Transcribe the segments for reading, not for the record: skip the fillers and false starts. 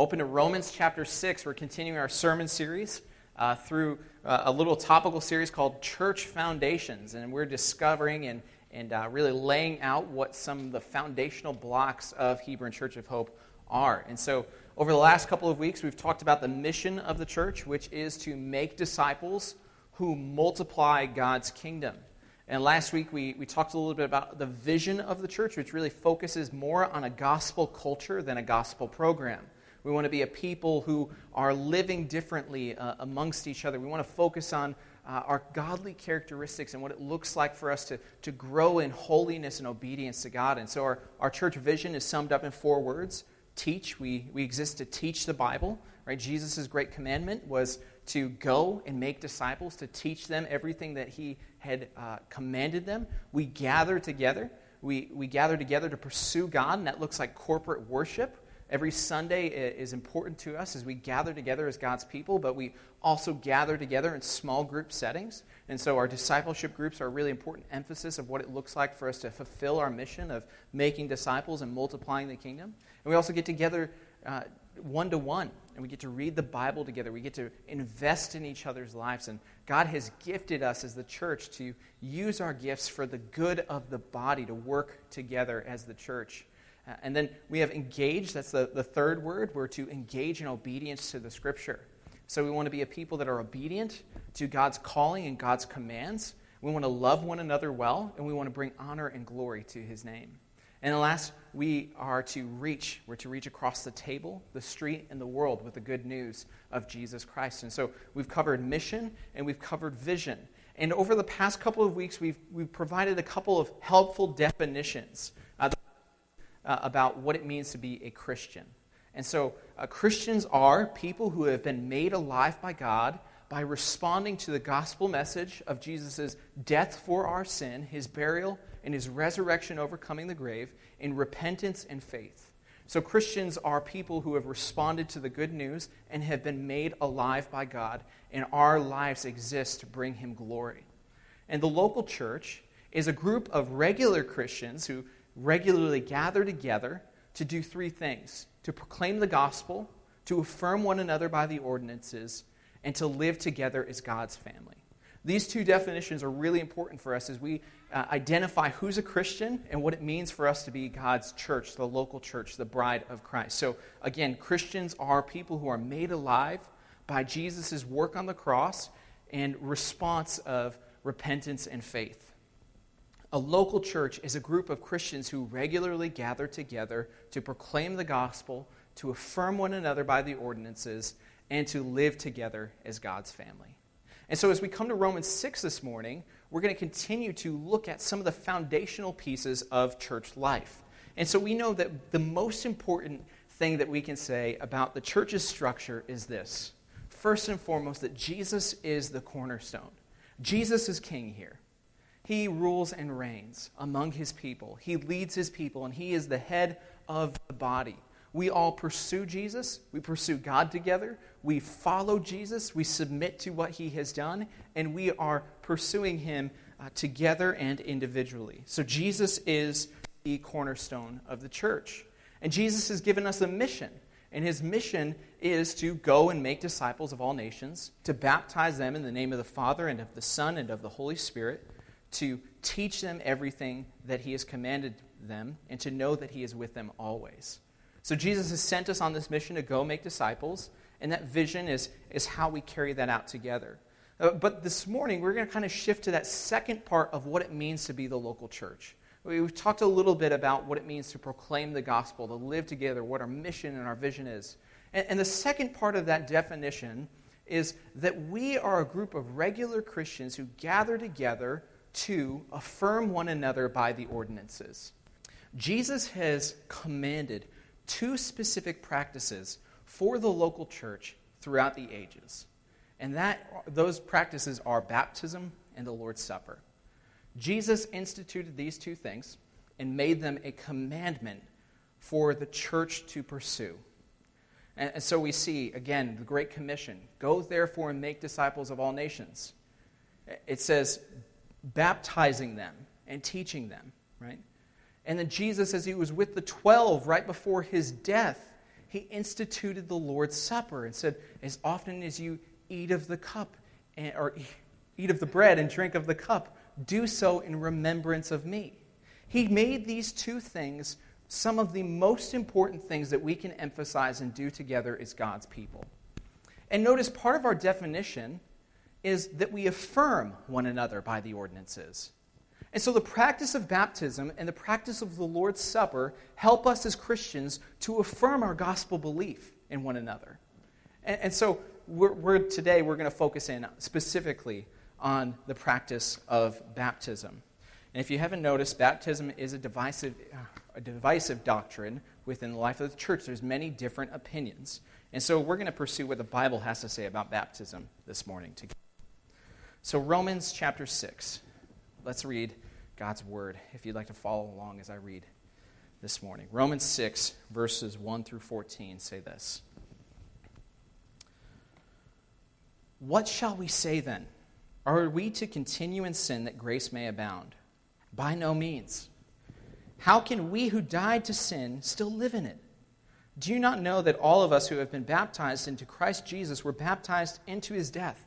Open to Romans chapter 6. We're continuing our sermon series through a little topical series called Church Foundations. And we're discovering and really laying out what some of the foundational blocks of Hebron Church of Hope are. And so over the last couple of weeks, we've talked about the mission of the church, which is to make disciples who multiply God's kingdom. And last week, we talked a little bit about the vision of the church, which really focuses more on a gospel culture than a gospel program. We want to be a people who are living differently amongst each other. We want to focus on our godly characteristics and what it looks like for us to grow in holiness and obedience to God. And so our church vision is summed up in four words. Teach. We exist to teach the Bible. Right? Jesus' great commandment was to go and make disciples, to teach them everything that he had commanded them. We gather together. We gather together to pursue God, and that looks like corporate worship. Every Sunday is important to us as we gather together as God's people, but we also gather together in small group settings. And so our discipleship groups are a really important emphasis of what it looks like for us to fulfill our mission of making disciples and multiplying the kingdom. And we also get together one-to-one, and we get to read the Bible together. We get to invest in each other's lives, and God has gifted us as the church to use our gifts for the good of the body, to work together as the church. And then we have engaged, that's the third word, we're to engage in obedience to the Scripture. So we want to be a people that are obedient to God's calling and God's commands. We want to love one another well, and we want to bring honor and glory to His name. And last, we are to reach. We're to reach across the table, the street, and the world with the good news of Jesus Christ. And so we've covered mission, and we've covered vision. And over the past couple of weeks, we've provided a couple of helpful definitions about what it means to be a Christian. And so Christians are people who have been made alive by God by responding to the gospel message of Jesus' death for our sin, his burial, and his resurrection overcoming the grave in repentance and faith. So Christians are people who have responded to the good news and have been made alive by God, and our lives exist to bring him glory. And the local church is a group of regular Christians who regularly gather together to do three things: to proclaim the gospel, to affirm one another by the ordinances, and to live together as God's family. These two definitions are really important for us as we identify who's a Christian and what it means for us to be God's church, the local church, the bride of Christ. So again, Christians are people who are made alive by Jesus' work on the cross and response of repentance and faith. A local church is a group of Christians who regularly gather together to proclaim the gospel, to affirm one another by the ordinances, and to live together as God's family. And so as we come to Romans 6 this morning, we're going to continue to look at some of the foundational pieces of church life. And so we know that the most important thing that we can say about the church's structure is this: first and foremost, that Jesus is the cornerstone. Jesus is king here. He rules and reigns among his people. He leads his people, and he is the head of the body. We all pursue Jesus. We pursue God together. We follow Jesus. We submit to what he has done, and we are pursuing him together and individually. So Jesus is the cornerstone of the church. And Jesus has given us a mission, and his mission is to go and make disciples of all nations, to baptize them in the name of the Father and of the Son and of the Holy Spirit, to teach them everything that he has commanded them, and to know that he is with them always. So Jesus has sent us on this mission to go make disciples, and that vision is how we carry that out together. But this morning, we're going to kind of shift to that second part of what it means to be the local church. We've talked a little bit about what it means to proclaim the gospel, to live together, what our mission and our vision is. And the second part of that definition is that we are a group of regular Christians who gather together to affirm one another by the ordinances. Jesus has commanded two specific practices for the local church throughout the ages, and those practices are baptism and the Lord's Supper. Jesus instituted these two things and made them a commandment for the church to pursue. And so we see, again, the Great Commission: go therefore and make disciples of all nations. It says, baptizing them and teaching them, right? And then Jesus, as he was with the 12 right before his death, he instituted the Lord's Supper and said, as often as you eat of the cup, or eat of the bread and drink of the cup, do so in remembrance of me. He made these two things some of the most important things that we can emphasize and do together as God's people. And notice part of our definition is that we affirm one another by the ordinances. And so the practice of baptism and the practice of the Lord's Supper help us as Christians to affirm our gospel belief in one another. And so today we're going to focus in specifically on the practice of baptism. And if you haven't noticed, baptism is a divisive doctrine within the life of the church. There's many different opinions. And so we're going to pursue what the Bible has to say about baptism this morning together. So Romans chapter 6. Let's read God's word, if you'd like to follow along as I read this morning. Romans 6, verses 1 through 14 say this. What shall we say then? Are we to continue in sin that grace may abound? By no means. How can we who died to sin still live in it? Do you not know that all of us who have been baptized into Christ Jesus were baptized into his death?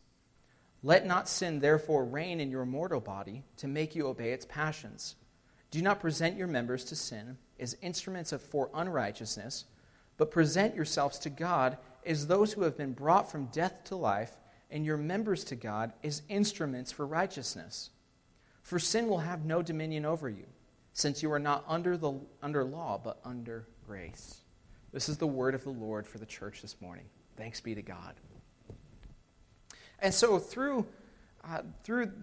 Let not sin, therefore, reign in your mortal body to make you obey its passions. Do not present your members to sin as instruments for unrighteousness, but present yourselves to God as those who have been brought from death to life, and your members to God as instruments for righteousness. For sin will have no dominion over you, since you are not under law, but under grace. This is the word of the Lord for the church this morning. Thanks be to God. And so through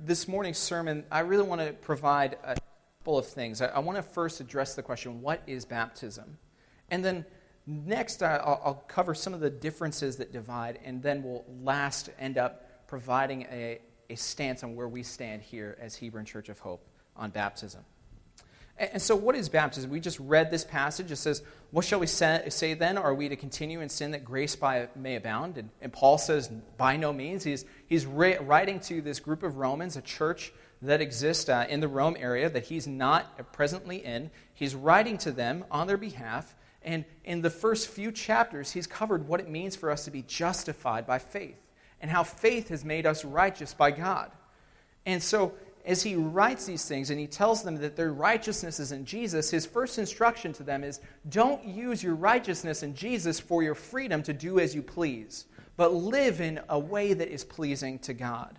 this morning's sermon, I really want to provide a couple of things. I want to first address the question, what is baptism? And then next, I'll cover some of the differences that divide, and then we'll last end up providing a stance on where we stand here as Hebron Church of Hope on baptism. And so what is baptism? We just read this passage. It says, what shall we say then? Are we to continue in sin that grace may abound? And Paul says, by no means. He's writing to this group of Romans, a church that exists in the Rome area that he's not presently in. He's writing to them on their behalf. And in the first few chapters, he's covered what it means for us to be justified by faith and how faith has made us righteous by God. And so as he writes these things and he tells them that their righteousness is in Jesus, his first instruction to them is, don't use your righteousness in Jesus for your freedom to do as you please, but live in a way that is pleasing to God.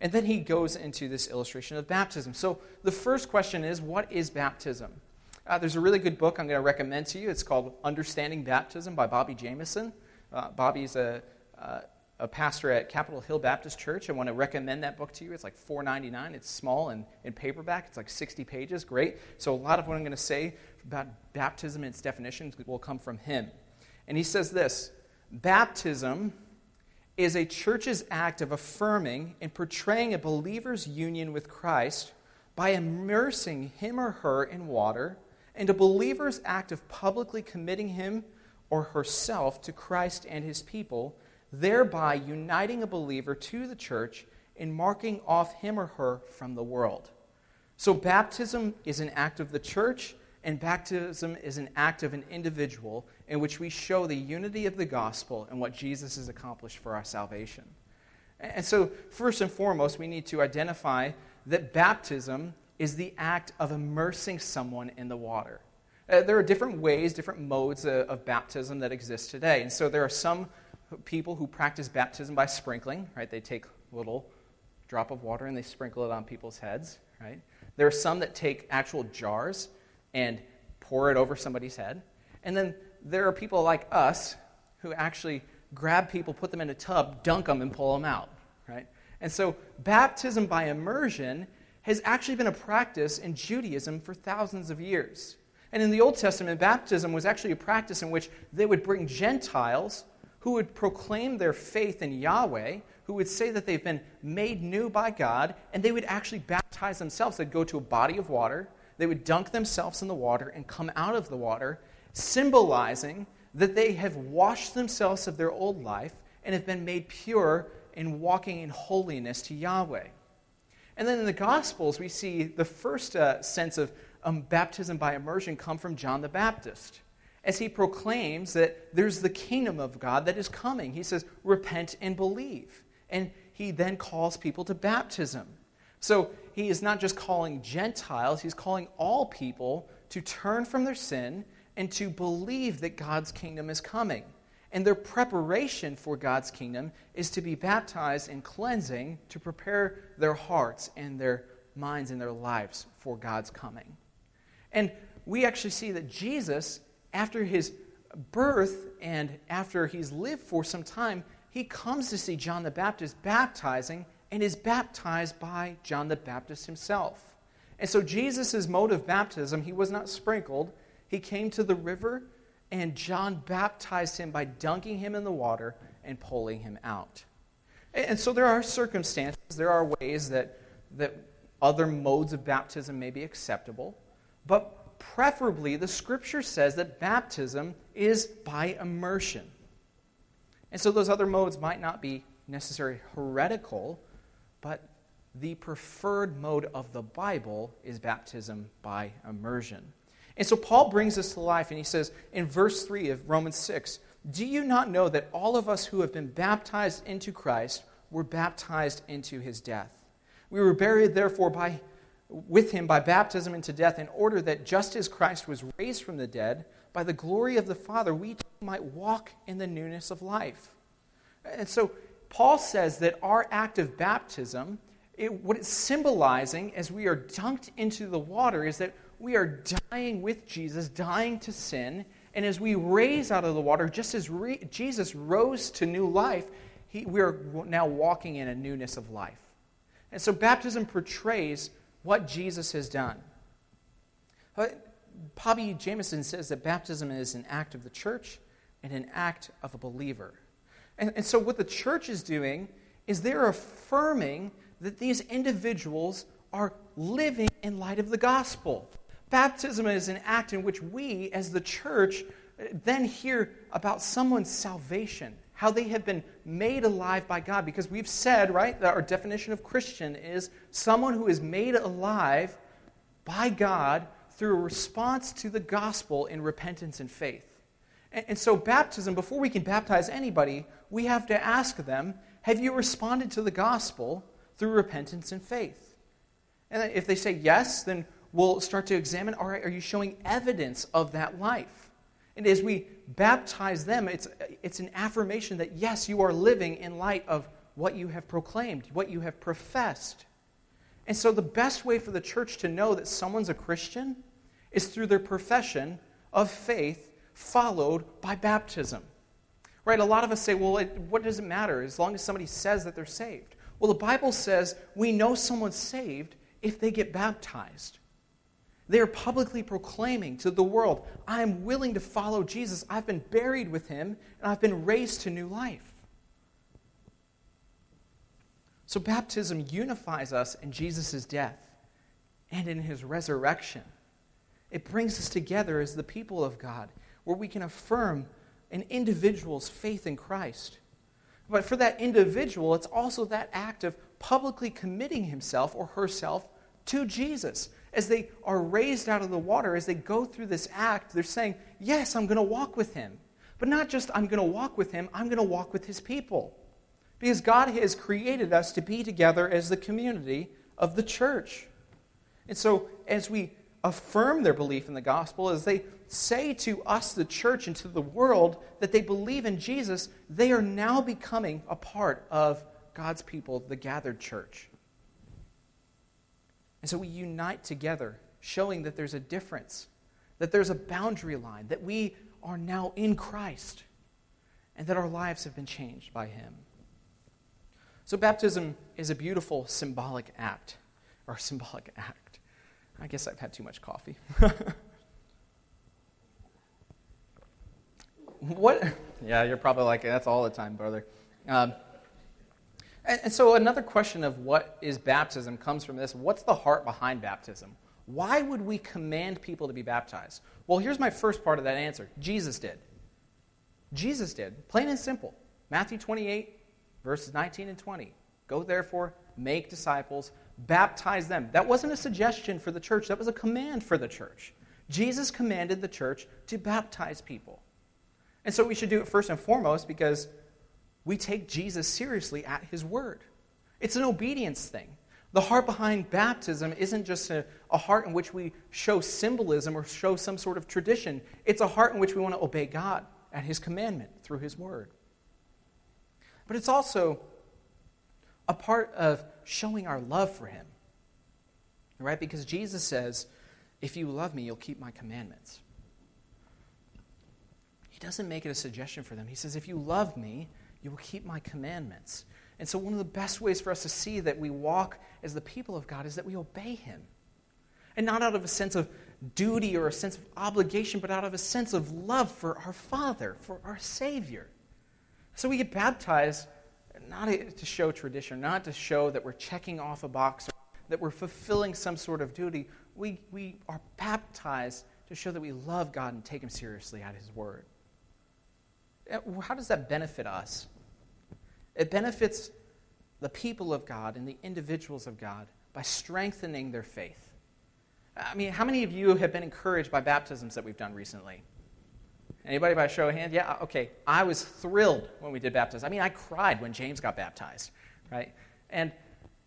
And then he goes into this illustration of baptism. So the first question is, what is baptism? There's a really good book I'm going to recommend to you. It's called Understanding Baptism by Bobby Jameson. Bobby's a pastor at Capitol Hill Baptist Church. I want to recommend that book to you. It's like $4.99. It's small and in paperback. It's like 60 pages. Great. So a lot of what I'm going to say about baptism and its definitions will come from him. And he says this, baptism is a church's act of affirming and portraying a believer's union with Christ by immersing him or her in water, and a believer's act of publicly committing him or herself to Christ and his people, thereby uniting a believer to the church and marking off him or her from the world. So baptism is an act of the church, and baptism is an act of an individual in which we show the unity of the gospel and what Jesus has accomplished for our salvation. And so, first and foremost, we need to identify that baptism is the act of immersing someone in the water. There are different ways, different modes of baptism that exist today. And so there are some people who practice baptism by sprinkling, right? They take little drop of water and they sprinkle it on people's heads, right? There are some that take actual jars and pour it over somebody's head. And then there are people like us who actually grab people, put them in a tub, dunk them, and pull them out, right? And so baptism by immersion has actually been a practice in Judaism for thousands of years. And in the Old Testament, baptism was actually a practice in which they would bring Gentiles who would proclaim their faith in Yahweh, who would say that they've been made new by God, and they would actually baptize themselves. They'd go to a body of water, they would dunk themselves in the water and come out of the water, symbolizing that they have washed themselves of their old life and have been made pure in walking in holiness to Yahweh. And then in the Gospels, we see the first sense of baptism by immersion come from John the Baptist, as he proclaims that there's the kingdom of God that is coming. He says, repent and believe. And he then calls people to baptism. So he is not just calling Gentiles, he's calling all people to turn from their sin and to believe that God's kingdom is coming. And their preparation for God's kingdom is to be baptized in cleansing to prepare their hearts and their minds and their lives for God's coming. And we actually see that Jesus, after his birth and after he's lived for some time, he comes to see John the Baptist baptizing and is baptized by John the Baptist himself. And so Jesus' mode of baptism, he was not sprinkled. He came to the river, and John baptized him by dunking him in the water and pulling him out. And so there are circumstances, there are ways that other modes of baptism may be acceptable, but preferably the Scripture says that baptism is by immersion. And so those other modes might not be necessarily heretical, but the preferred mode of the Bible is baptism by immersion. And so Paul brings this to life, and he says in verse 3 of Romans 6, do you not know that all of us who have been baptized into Christ were baptized into his death? We were buried, therefore, with him by baptism into death, in order that just as Christ was raised from the dead, by the glory of the Father, we too might walk in the newness of life. And so Paul says that our act of baptism, what it's symbolizing as we are dunked into the water is that we are dying with Jesus, dying to sin, and as we raise out of the water, just as Jesus rose to new life, we are now walking in a newness of life. And so baptism portrays what Jesus has done. Bobby Jameson says that baptism is an act of the church and an act of a believer. And so what the church is doing is they're affirming that these individuals are living in light of the gospel. Baptism is an act in which we, as the church, then hear about someone's salvation, how they have been made alive by God. Because we've said, right, that our definition of Christian is someone who is made alive by God through a response to the gospel in repentance and faith. And so baptism, before we can baptize anybody, we have to ask them, have you responded to the gospel through repentance and faith? And if they say yes, then we'll start to examine, all right, are you showing evidence of that life? And as we baptize them, it's an affirmation that, yes, you are living in light of what you have proclaimed, what you have professed. And so the best way for the church to know that someone's a Christian is through their profession of faith followed by baptism. Right? A lot of us say, well, what does it matter as long as somebody says that they're saved? Well, the Bible says we know someone's saved if they get baptized. They are publicly proclaiming to the world, I am willing to follow Jesus. I've been buried with him, and I've been raised to new life. So baptism unifies us in Jesus' death and in his resurrection. It brings us together as the people of God, where we can affirm an individual's faith in Christ. But for that individual, it's also that act of publicly committing himself or herself to Jesus. As they are raised out of the water, as they go through this act, they're saying, yes, I'm going to walk with him. But not just I'm going to walk with him, I'm going to walk with his people. Because God has created us to be together as the community of the church. And so as we affirm their belief in the gospel, as they say to us, the church, and to the world that they believe in Jesus, they are now becoming a part of God's people, the gathered church. And so we unite together, showing that there's a difference, that there's a boundary line, that we are now in Christ, and that our lives have been changed by him. So baptism is a beautiful symbolic act. I guess I've had too much coffee. What? Yeah, you're probably like, that's all the time, brother. And so another question of what is baptism comes from this. What's the heart behind baptism? Why would we command people to be baptized? Well, here's my first part of that answer. Jesus did. Jesus did, plain and simple. Matthew 28, verses 19 and 20. Go therefore, make disciples, baptize them. That wasn't a suggestion for the church. That was a command for the church. Jesus commanded the church to baptize people. And so we should do it first and foremost because we take Jesus seriously at his word. It's an obedience thing. The heart behind baptism isn't just a heart in which we show symbolism or show some sort of tradition. It's a heart in which we want to obey God at his commandment through his word. But it's also a part of showing our love for him, right? Because Jesus says, if you love me, you'll keep my commandments. He doesn't make it a suggestion for them. He says, if you love me, you will keep my commandments. And so one of the best ways for us to see that we walk as the people of God is that we obey him. And not out of a sense of duty or a sense of obligation, but out of a sense of love for our Father, for our Savior. So we get baptized not to show tradition, not to show that we're checking off a box, or that we're fulfilling some sort of duty. We are baptized to show that we love God and take him seriously at his word. How does that benefit us? It benefits the people of God and the individuals of God by strengthening their faith. I mean, how many of you have been encouraged by baptisms that we've done recently? Anybody by a show of hands? Yeah, okay. I was thrilled when we did baptism. I mean, I cried when James got baptized, right? And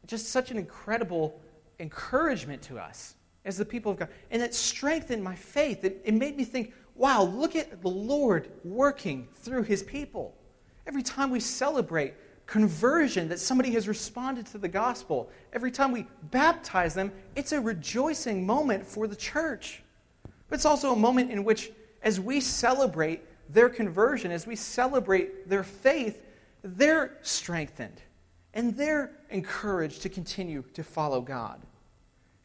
just such an incredible encouragement to us as the people of God. And it strengthened my faith. It made me think, wow, look at the Lord working through his people. Every time we celebrate conversion, that somebody has responded to the gospel, every time we baptize them, it's a rejoicing moment for the church. But it's also a moment in which, as we celebrate their conversion, as we celebrate their faith, they're strengthened and they're encouraged to continue to follow God.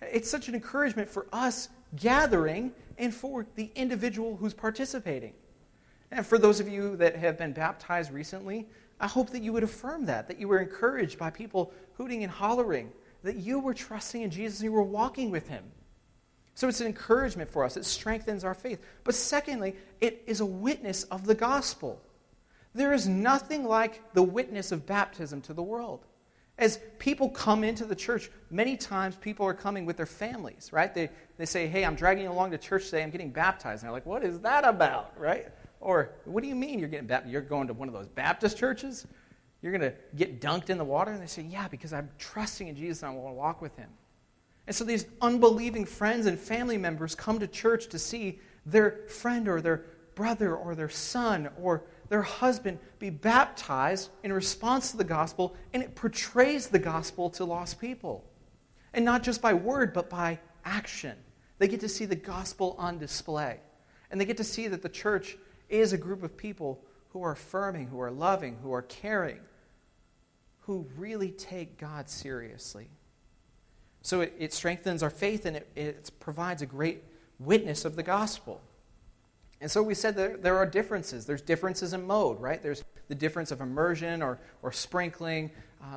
It's such an encouragement for us gathering and for the individual who's participating. And for those of you that have been baptized recently, I hope that you would affirm that you were encouraged by people hooting and hollering, that you were trusting in Jesus and you were walking with him. So it's an encouragement for us. It strengthens our faith. But secondly, it is a witness of the gospel. There is nothing like the witness of baptism to the world. As people come into the church, many times people are coming with their families, right? They say, hey, I'm dragging you along to church today. I'm getting baptized. And they're like, what is that about, right? Or, what do you mean you're getting baptized? You're going to one of those Baptist churches? You're going to get dunked in the water? And they say, yeah, because I'm trusting in Jesus and I want to walk with him. And so these unbelieving friends and family members come to church to see their friend or their brother or their son or their husband be baptized in response to the gospel, and it portrays the gospel to lost people. And not just by word, but by action. They get to see the gospel on display. And they get to see that the church is a group of people who are affirming, who are loving, who are caring, who really take God seriously. So it strengthens our faith and it provides a great witness of the gospel. And so we said that there are differences. There's differences in mode, right? There's the difference of immersion or sprinkling,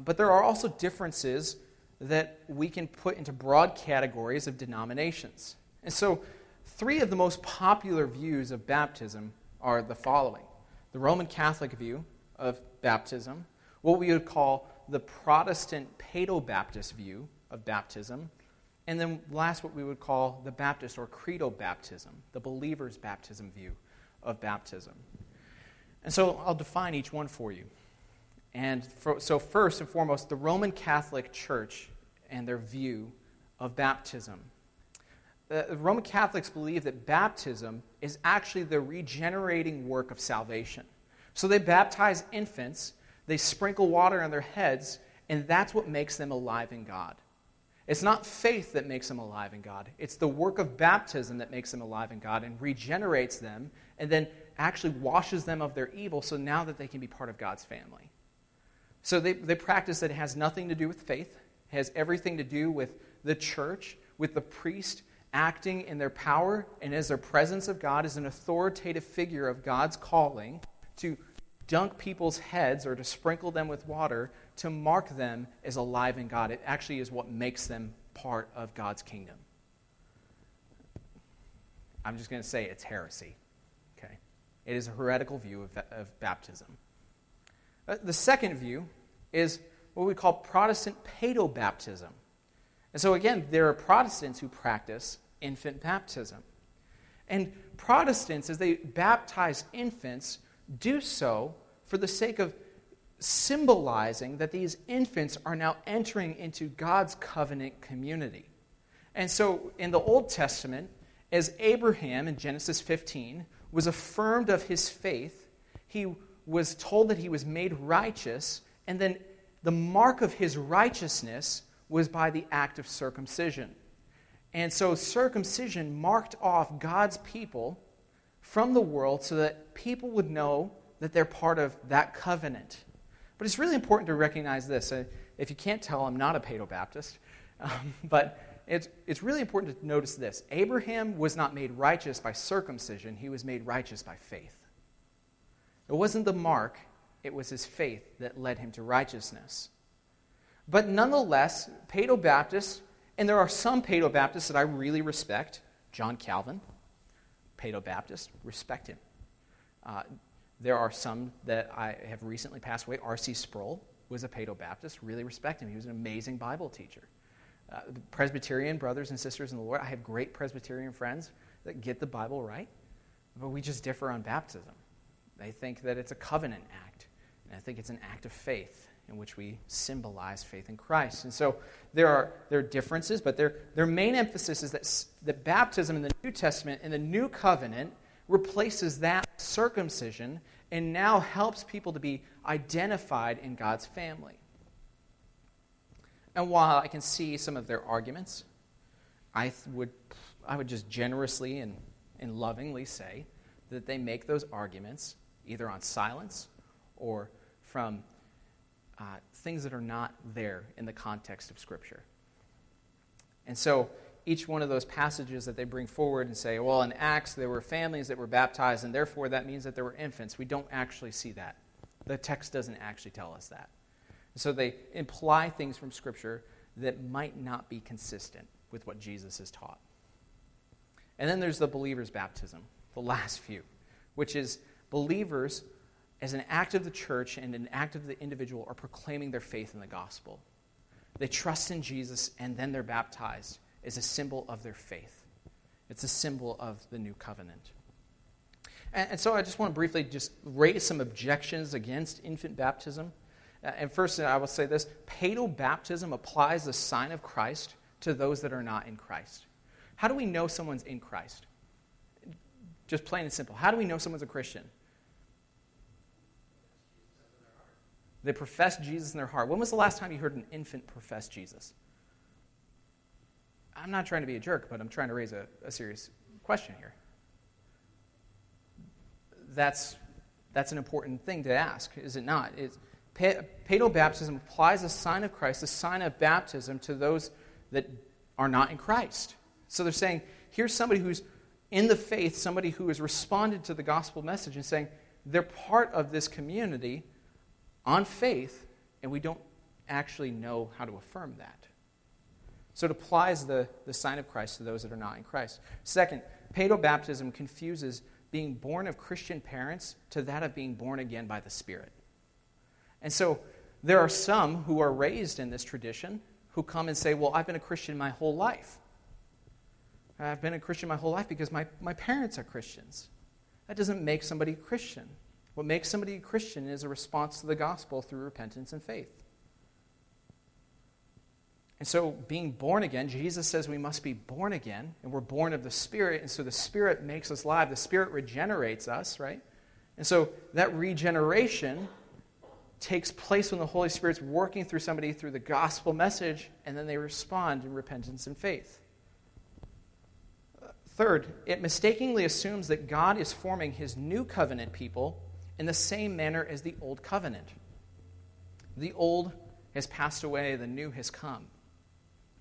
but there are also differences that we can put into broad categories of denominations. And so three of the most popular views of baptism are the following. The Roman Catholic view of baptism, what we would call the Protestant Paedo-Baptist view of baptism, and then last what we would call the Baptist or Credo baptism, the believer's baptism view of baptism. And so I'll define each one for you. And so first and foremost, the Roman Catholic Church and their view of baptism. The Roman Catholics believe that baptism is actually the regenerating work of salvation. So they baptize infants, they sprinkle water on their heads, and that's what makes them alive in God. It's not faith that makes them alive in God. It's the work of baptism that makes them alive in God and regenerates them and then actually washes them of their evil so now that they can be part of God's family. So they practice that it has nothing to do with faith. It has everything to do with the church, with the priest acting in their power and as their presence of God as an authoritative figure of God's calling to dunk people's heads or to sprinkle them with water to mark them as alive in God. It actually is what makes them part of God's kingdom. I'm just going to say it's heresy. Okay, it is a heretical view of baptism. The second view is what we call Protestant paedobaptism. And so again, there are Protestants who practice infant baptism. And Protestants, as they baptize infants, do so for the sake of symbolizing that these infants are now entering into God's covenant community. And so in the Old Testament, as Abraham in Genesis 15 was affirmed of his faith, he was told that he was made righteous, and then the mark of his righteousness was by the act of circumcision. And so circumcision marked off God's people from the world so that people would know that they're part of that covenant. But it's really important to recognize this. If you can't tell, I'm not a paedobaptist. But it's really important to notice this. Abraham was not made righteous by circumcision. He was made righteous by faith. It wasn't the mark. It was his faith that led him to righteousness. But nonetheless, paedobaptists, and there are some paedobaptists that I really respect. John Calvin, paedobaptist, respect him. There are some that I have recently passed away. R.C. Sproul was a paedobaptist, really respect him. He was an amazing Bible teacher. Presbyterian brothers and sisters in the Lord, I have great Presbyterian friends that get the Bible right, but we just differ on baptism. They think that it's a covenant act, and I think it's an act of faith in which we symbolize faith in Christ. And so there are differences, but their main emphasis is that baptism in the New Testament, in the New Covenant, replaces that circumcision and now helps people to be identified in God's family. And while I can see some of their arguments, I would just generously and lovingly say that they make those arguments either on silence or from things that are not there in the context of Scripture. And so each one of those passages that they bring forward and say, well, in Acts there were families that were baptized, and therefore that means that there were infants. We don't actually see that. The text doesn't actually tell us that. So they imply things from Scripture that might not be consistent with what Jesus has taught. And then there's the believer's baptism, the last few, which is believers, as an act of the church and an act of the individual, are proclaiming their faith in the gospel. They trust in Jesus, and then they're baptized as a symbol of their faith. It's a symbol of the new covenant. And so I just want to briefly just raise some objections against infant baptism. And first, I will say this. Paedobaptism applies the sign of Christ to those that are not in Christ. How do we know someone's in Christ? Just plain and simple. How do we know someone's a Christian? They profess Jesus in their heart. When was the last time you heard an infant profess Jesus? I'm not trying to be a jerk, but I'm trying to raise a serious question here. That's an important thing to ask, is it not? Paedobaptism applies the sign of Christ, the sign of baptism, to those that are not in Christ. So they're saying, here's somebody who's in the faith, somebody who has responded to the gospel message and saying, they're part of this community on faith, and we don't actually know how to affirm that. So it applies the sign of Christ to those that are not in Christ. Second, paedobaptism confuses being born of Christian parents to that of being born again by the Spirit. And so there are some who are raised in this tradition who come and say, well, I've been a Christian my whole life. I've been a Christian my whole life because my parents are Christians. That doesn't make somebody a Christian. What makes somebody a Christian is a response to the gospel through repentance and faith. And so being born again, Jesus says we must be born again, and we're born of the Spirit, and so the Spirit makes us alive. The Spirit regenerates us, right? And so that regeneration takes place when the Holy Spirit's working through somebody through the gospel message, and then they respond in repentance and faith. Third, it mistakenly assumes that God is forming his new covenant people in the same manner as the old covenant. The old has passed away, the new has come.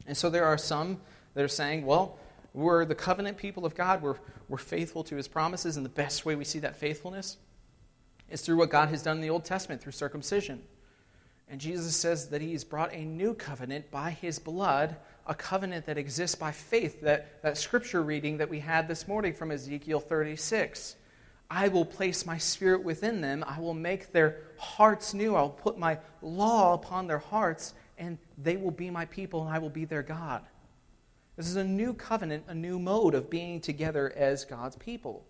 And so there are some that are saying, well, we're the covenant people of God, we're faithful to his promises, and the best way we see that faithfulness is through what God has done in the Old Testament, through circumcision. And Jesus says that he's brought a new covenant by his blood, a covenant that exists by faith, that scripture reading that we had this morning from Ezekiel 36. I will place my spirit within them, I will make their hearts new, I will put my law upon their hearts, and they will be my people, and I will be their God. This is a new covenant, a new mode of being together as God's people.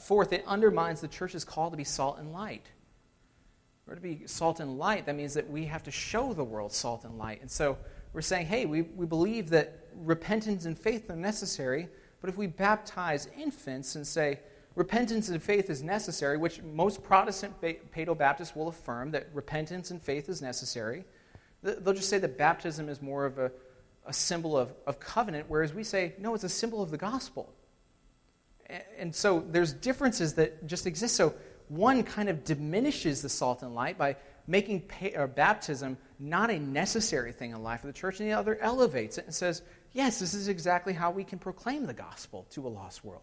Fourth, it undermines the church's call to be salt and light. Or to be salt and light, that means that we have to show the world salt and light. And so we're saying, hey, we believe that repentance and faith are necessary, but if we baptize infants and say repentance and faith is necessary, which most Protestant Paedo Baptists will affirm that repentance and faith is necessary, they'll just say that baptism is more of a symbol of covenant, whereas we say, no, it's a symbol of the gospel. And so there's differences that just exist. So one kind of diminishes the salt and light by making baptism not a necessary thing in life of the church, and the other elevates it and says, yes, this is exactly how we can proclaim the gospel to a lost world.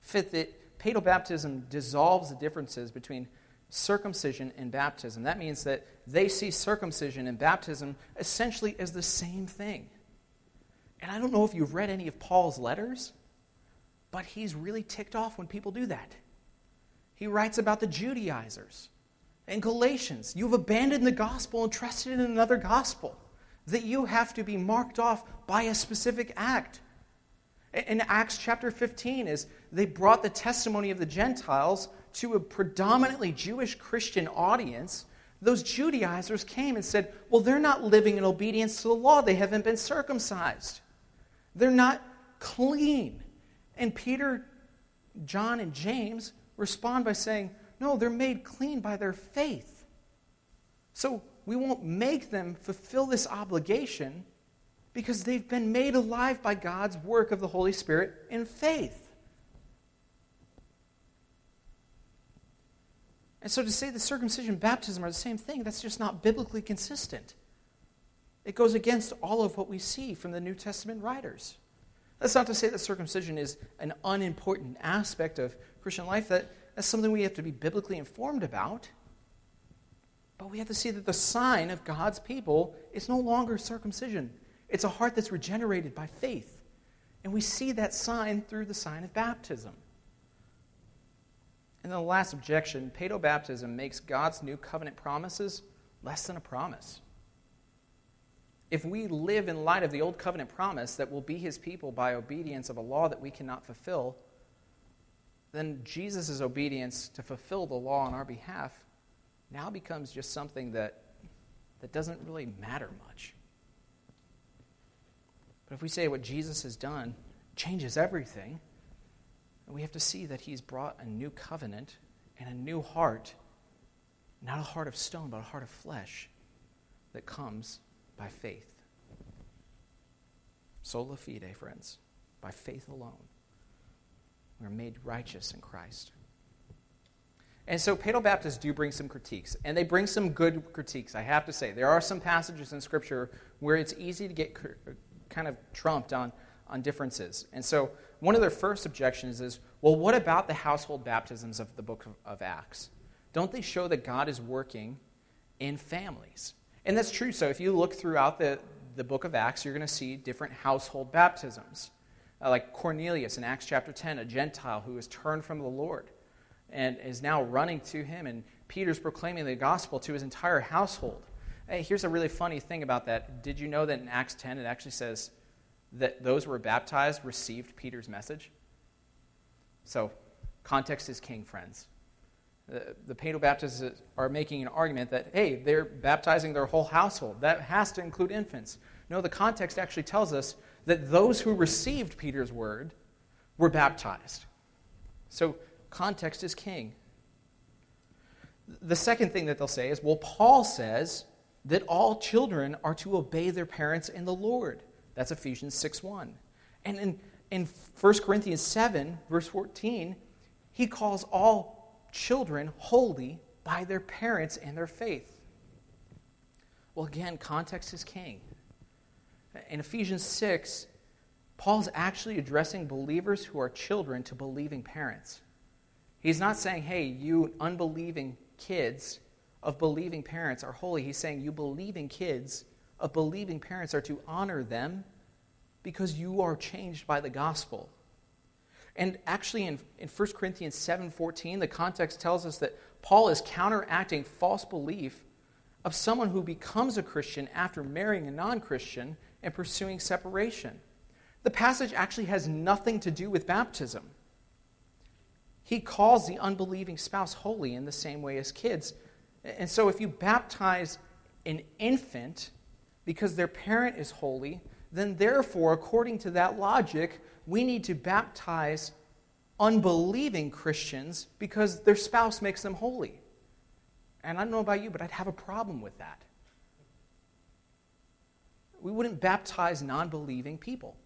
Fifth, Paedo baptism dissolves the differences between circumcision and baptism. That means that they see circumcision and baptism essentially as the same thing. And I don't know if you've read any of Paul's letters, but he's really ticked off when people do that. He writes about the Judaizers and Galatians. You've abandoned the gospel and trusted in another gospel, that you have to be marked off by a specific act. In Acts chapter 15, as they brought the testimony of the Gentiles to a predominantly Jewish Christian audience, those Judaizers came and said, well, they're not living in obedience to the law. They haven't been circumcised. They're not clean. And Peter, John, and James respond by saying, no, they're made clean by their faith. So we won't make them fulfill this obligation because they've been made alive by God's work of the Holy Spirit in faith. And so to say that circumcision and baptism are the same thing, that's just not biblically consistent. It goes against all of what we see from the New Testament writers. That's not to say that circumcision is an unimportant aspect of Christian life. That's something we have to be biblically informed about. But we have to see that the sign of God's people is no longer circumcision. It's a heart that's regenerated by faith. And we see that sign through the sign of baptism. And then the last objection, Paedo baptism makes God's new covenant promises less than a promise. If we live in light of the old covenant promise that we'll be his people by obedience of a law that we cannot fulfill, then Jesus' obedience to fulfill the law on our behalf now becomes just something that doesn't really matter much. But if we say what Jesus has done changes everything, we have to see that he's brought a new covenant and a new heart, not a heart of stone, but a heart of flesh that comes by faith. Sola fide, friends, by faith alone. We are made righteous in Christ. And so Paedo Baptists do bring some critiques, and they bring some good critiques, I have to say. There are some passages in Scripture where it's easy to get kind of trumped on differences. And so one of their first objections is, well, what about the household baptisms of the book of Acts? Don't they show that God is working in families? And that's true. So if you look throughout the book of Acts, you're going to see different household baptisms. Like Cornelius in Acts chapter 10, a Gentile who was turned from the Lord and is now running to him, and Peter's proclaiming the gospel to his entire household. Hey, here's a really funny thing about that. Did you know that in Acts 10 it actually says that those who were baptized received Peter's message? So, context is king, friends. The Paedo Baptists are making an argument that, hey, they're baptizing their whole household. That has to include infants. No, the context actually tells us that those who received Peter's word were baptized. So, Context is king. The second thing that they'll say is, well, Paul says that all children are to obey their parents in the Lord. That's Ephesians 6:1. And in 1 Corinthians 7, verse 14, he calls all children holy by their parents and their faith. Well, again, context is king. In Ephesians 6, Paul's actually addressing believers who are children to believing parents. He's not saying, hey, you unbelieving kids of believing parents are holy. He's saying you believing kids of believing parents are to honor them because you are changed by the gospel. And actually in 1 Corinthians 7:14, the context tells us that Paul is counteracting false belief of someone who becomes a Christian after marrying a non-Christian and pursuing separation. The passage actually has nothing to do with baptism. He calls the unbelieving spouse holy in the same way as kids. And so if you baptize an infant because their parent is holy, then therefore, according to that logic, we need to baptize unbelieving Christians because their spouse makes them holy. And I don't know about you, but I'd have a problem with that. We wouldn't baptize non-believing people,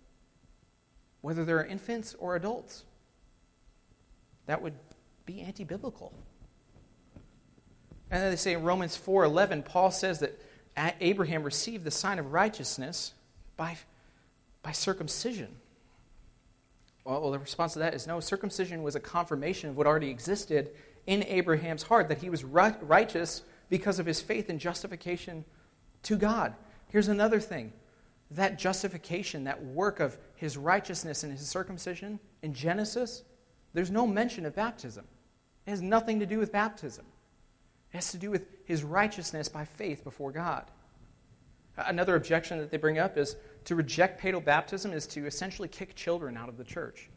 whether they're infants or adults. That would be anti-biblical. And then they say in Romans 4:11, Paul says that Abraham received the sign of righteousness by circumcision. Well, the response to that is no, circumcision was a confirmation of what already existed in Abraham's heart, that he was righteous because of his faith and justification to God. Here's another thing. That justification, that work of his righteousness and his circumcision in Genesis, there's no mention of baptism. It has nothing to do with baptism. It has to do with his righteousness by faith before God. Another objection that they bring up is to reject paedal baptism is to essentially kick children out of the church.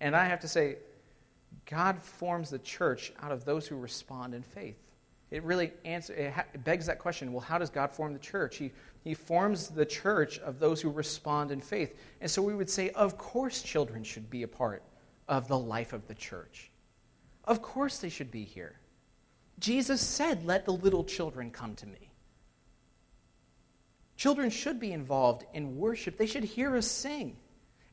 And I have to say, God forms the church out of those who respond in faith. It really begs that question, well, how does God form the church? He forms the church of those who respond in faith. And so we would say, of course children should be a part of the life of the church. Of course they should be here. Jesus said, let the little children come to me. Children should be involved in worship. They should hear us sing.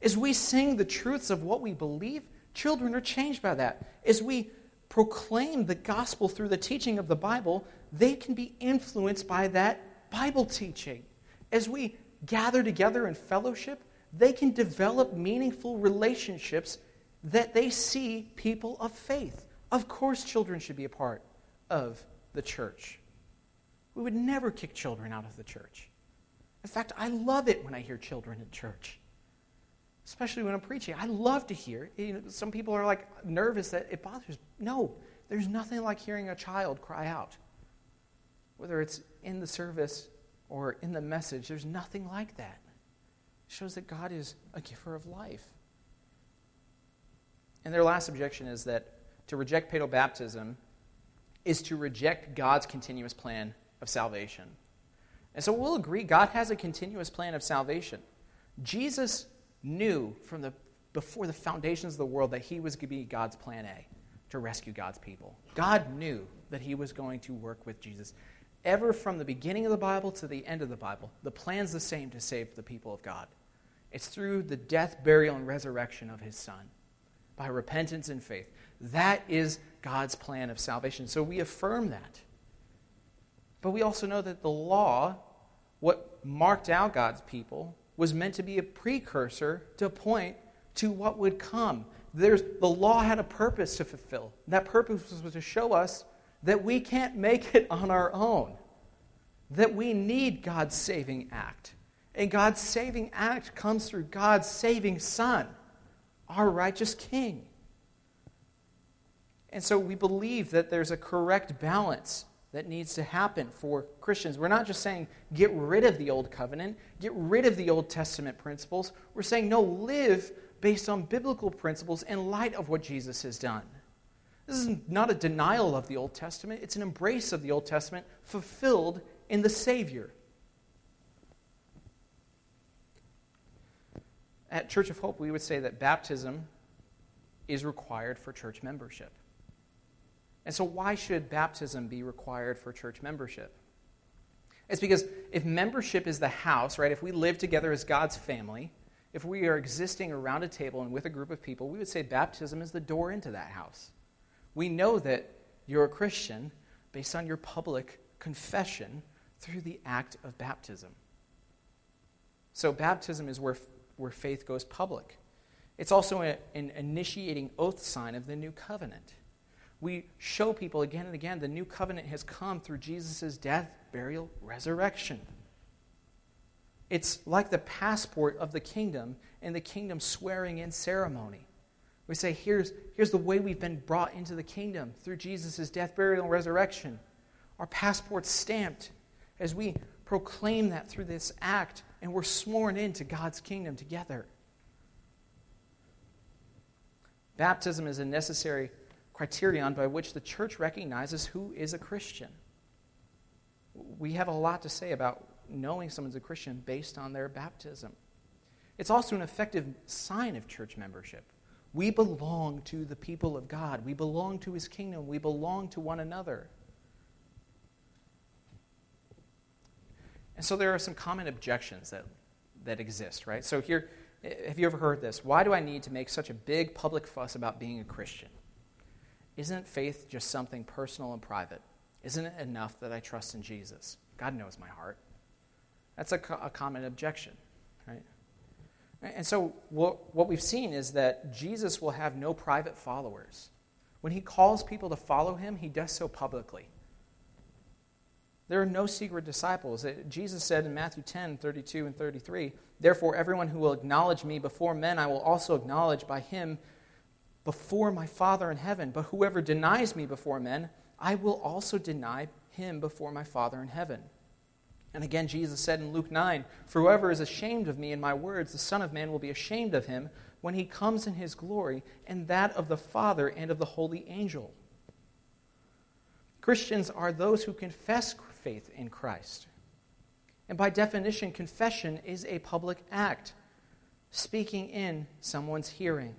As we sing the truths of what we believe, children are changed by that. As we proclaim the gospel through the teaching of the Bible, they can be influenced by that Bible teaching. As we gather together in fellowship, they can develop meaningful relationships that they see people of faith. Of course, children should be a part of the church. We would never kick children out of the church. In fact, I love it when I hear children in church. Especially when I'm preaching. I love to hear. Some people are like nervous that it bothers. No, there's nothing like hearing a child cry out. Whether it's in the service or in the message, there's nothing like that. It shows that God is a giver of life. And their last objection is that to reject paedal baptism is to reject God's continuous plan of salvation. And so we'll agree God has a continuous plan of salvation. Jesus knew from before the foundations of the world that he was going to be God's plan A, to rescue God's people. God knew that he was going to work with Jesus. Ever from the beginning of the Bible to the end of the Bible, the plan's the same to save the people of God. It's through the death, burial, and resurrection of his Son, by repentance and faith. That is God's plan of salvation. So we affirm that. But we also know that the law, what marked out God's people, was meant to be a precursor to point to what would come. The law had a purpose to fulfill. That purpose was to show us that we can't make it on our own, that we need God's saving act. And God's saving act comes through God's saving Son, our righteous King. And so we believe that there's a correct balance that needs to happen for Christians. We're not just saying, get rid of the Old Covenant, get rid of the Old Testament principles. We're saying, no, live based on biblical principles in light of what Jesus has done. This is not a denial of the Old Testament. It's an embrace of the Old Testament fulfilled in the Savior. At Church of Hope, we would say that baptism is required for church membership. And so why should baptism be required for church membership? It's because if membership is the house, right, if we live together as God's family, if we are existing around a table and with a group of people, we would say baptism is the door into that house. We know that you're a Christian based on your public confession through the act of baptism. So baptism is where faith goes public. It's also an initiating oath sign of the new covenant. We show people again and again the new covenant has come through Jesus' death, burial, resurrection. It's like the passport of the kingdom and the kingdom swearing-in ceremony. We say, here's the way we've been brought into the kingdom through Jesus' death, burial, and resurrection. Our passport's stamped as we proclaim that through this act, and we're sworn into God's kingdom together. Baptism is a necessary criterion by which the church recognizes who is a Christian. We have a lot to say about knowing someone's a Christian based on their baptism. It's also an effective sign of church membership. We belong to the people of God. We belong to his kingdom. We belong to one another. And so there are some common objections that exist, right? So here, have you ever heard this? Why do I need to make such a big public fuss about being a Christian? Isn't faith just something personal and private? Isn't it enough that I trust in Jesus? God knows my heart. That's a common objection, right? And so what we've seen is that Jesus will have no private followers. When he calls people to follow him, he does so publicly. There are no secret disciples. Jesus said in Matthew 10:32 and 33, "Therefore everyone who will acknowledge me before men, I will also acknowledge by him before my Father in heaven. But whoever denies me before men, I will also deny him before my Father in heaven." And again, Jesus said in Luke 9, "For whoever is ashamed of me and my words, the Son of Man will be ashamed of him when he comes in his glory and that of the Father and of the holy angel." Christians are those who confess faith in Christ. And by definition, confession is a public act, speaking in someone's hearing.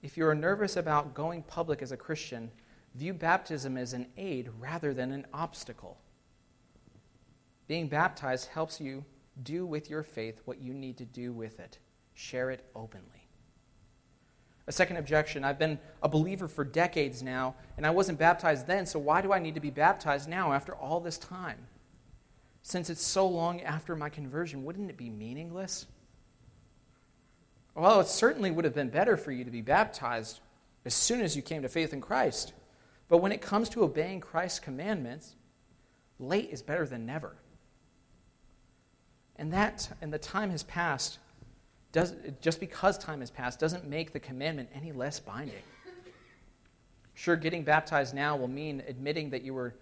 If you're nervous about going public as a Christian, view baptism as an aid rather than an obstacle. Being baptized helps you do with your faith what you need to do with it. Share it openly. A second objection: I've been a believer for decades now, and I wasn't baptized then, so why do I need to be baptized now after all this time? Since it's so long after my conversion, wouldn't it be meaningless? Well, it certainly would have been better for you to be baptized as soon as you came to faith in Christ. But when it comes to obeying Christ's commandments, late is better than never. And the time has passed. Just because time has passed doesn't make the commandment any less binding. Sure, getting baptized now will mean admitting that you were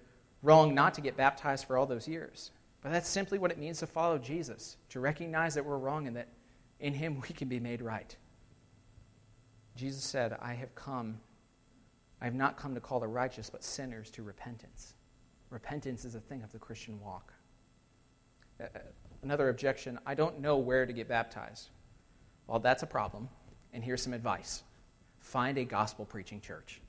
wrong not to get baptized for all those years. But that's simply what it means to follow Jesus, to recognize that we're wrong and that in him we can be made right. Jesus said, I have not come to call the righteous, but sinners to repentance. Repentance is a thing of the Christian walk. Another objection: I don't know where to get baptized. Well, that's a problem, and here's some advice. Find a gospel-preaching church.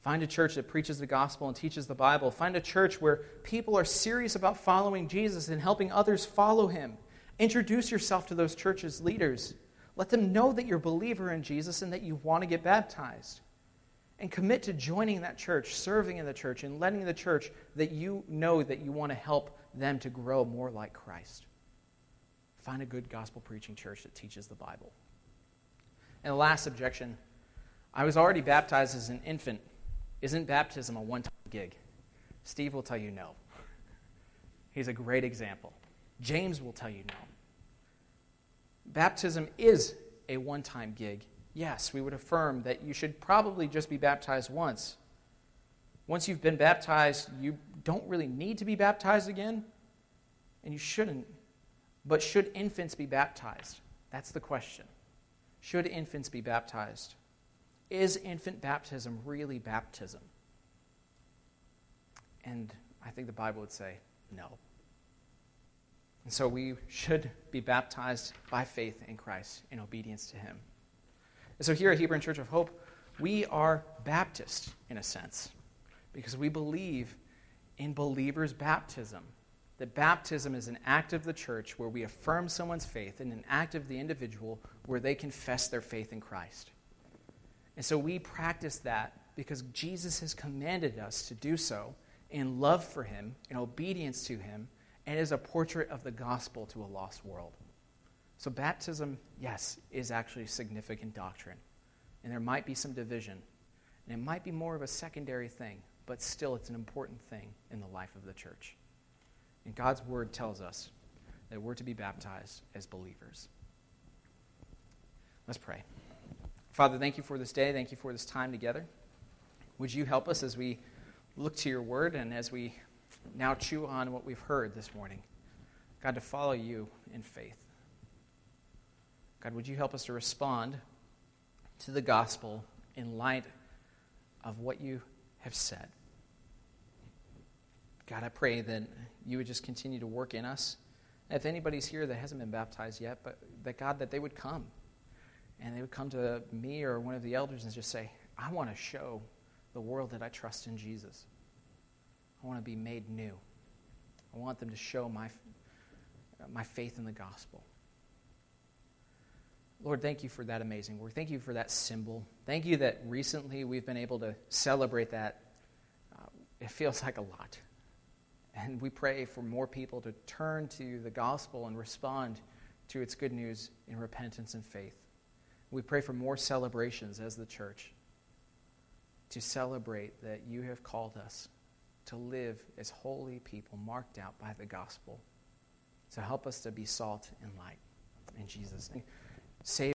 Find a church that preaches the gospel and teaches the Bible. Find a church where people are serious about following Jesus and helping others follow him. Introduce yourself to those churches' leaders. Let them know that you're a believer in Jesus and that you want to get baptized. And commit to joining that church, serving in the church, and letting the church that you know that you want to help them to grow more like Christ. Find a good gospel-preaching church that teaches the Bible. And the last objection: I was already baptized as an infant. Isn't baptism a one-time gig? Steve will tell you no. He's a great example. James will tell you no. Baptism is a one-time gig. Yes, we would affirm that you should probably just be baptized once. Once you've been baptized, you don't really need to be baptized again, and you shouldn't. But should infants be baptized? That's the question. Should infants be baptized? Is infant baptism really baptism? And I think the Bible would say no. And so we should be baptized by faith in Christ in obedience to him. And so here at Hebron Church of Hope, we are Baptist in a sense, because we believe in believers' baptism. That baptism is an act of the church where we affirm someone's faith, and an act of the individual where they confess their faith in Christ. And so we practice that because Jesus has commanded us to do so in love for him, in obedience to him, and as a portrait of the gospel to a lost world. So baptism, yes, is actually significant doctrine. And there might be some division. And it might be more of a secondary thing, but still it's an important thing in the life of the church. And God's word tells us that we're to be baptized as believers. Let's pray. Father, thank you for this day. Thank you for this time together. Would you help us as we look to your word and as we now chew on what we've heard this morning? God, to follow you in faith. God, would you help us to respond to the gospel in light of what you have said? God, I pray that you would just continue to work in us. And if anybody's here that hasn't been baptized yet, but that God, that they would come. And they would come to me or one of the elders and just say, I want to show the world that I trust in Jesus. I want to be made new. I want them to show my faith in the gospel. Lord, thank you for that amazing work. Thank you for that symbol. Thank you that recently we've been able to celebrate that. It feels like a lot. And we pray for more people to turn to the gospel and respond to its good news in repentance and faith. We pray for more celebrations as the church to celebrate that you have called us to live as holy people marked out by the gospel. So help us to be salt and light in Jesus' name. Save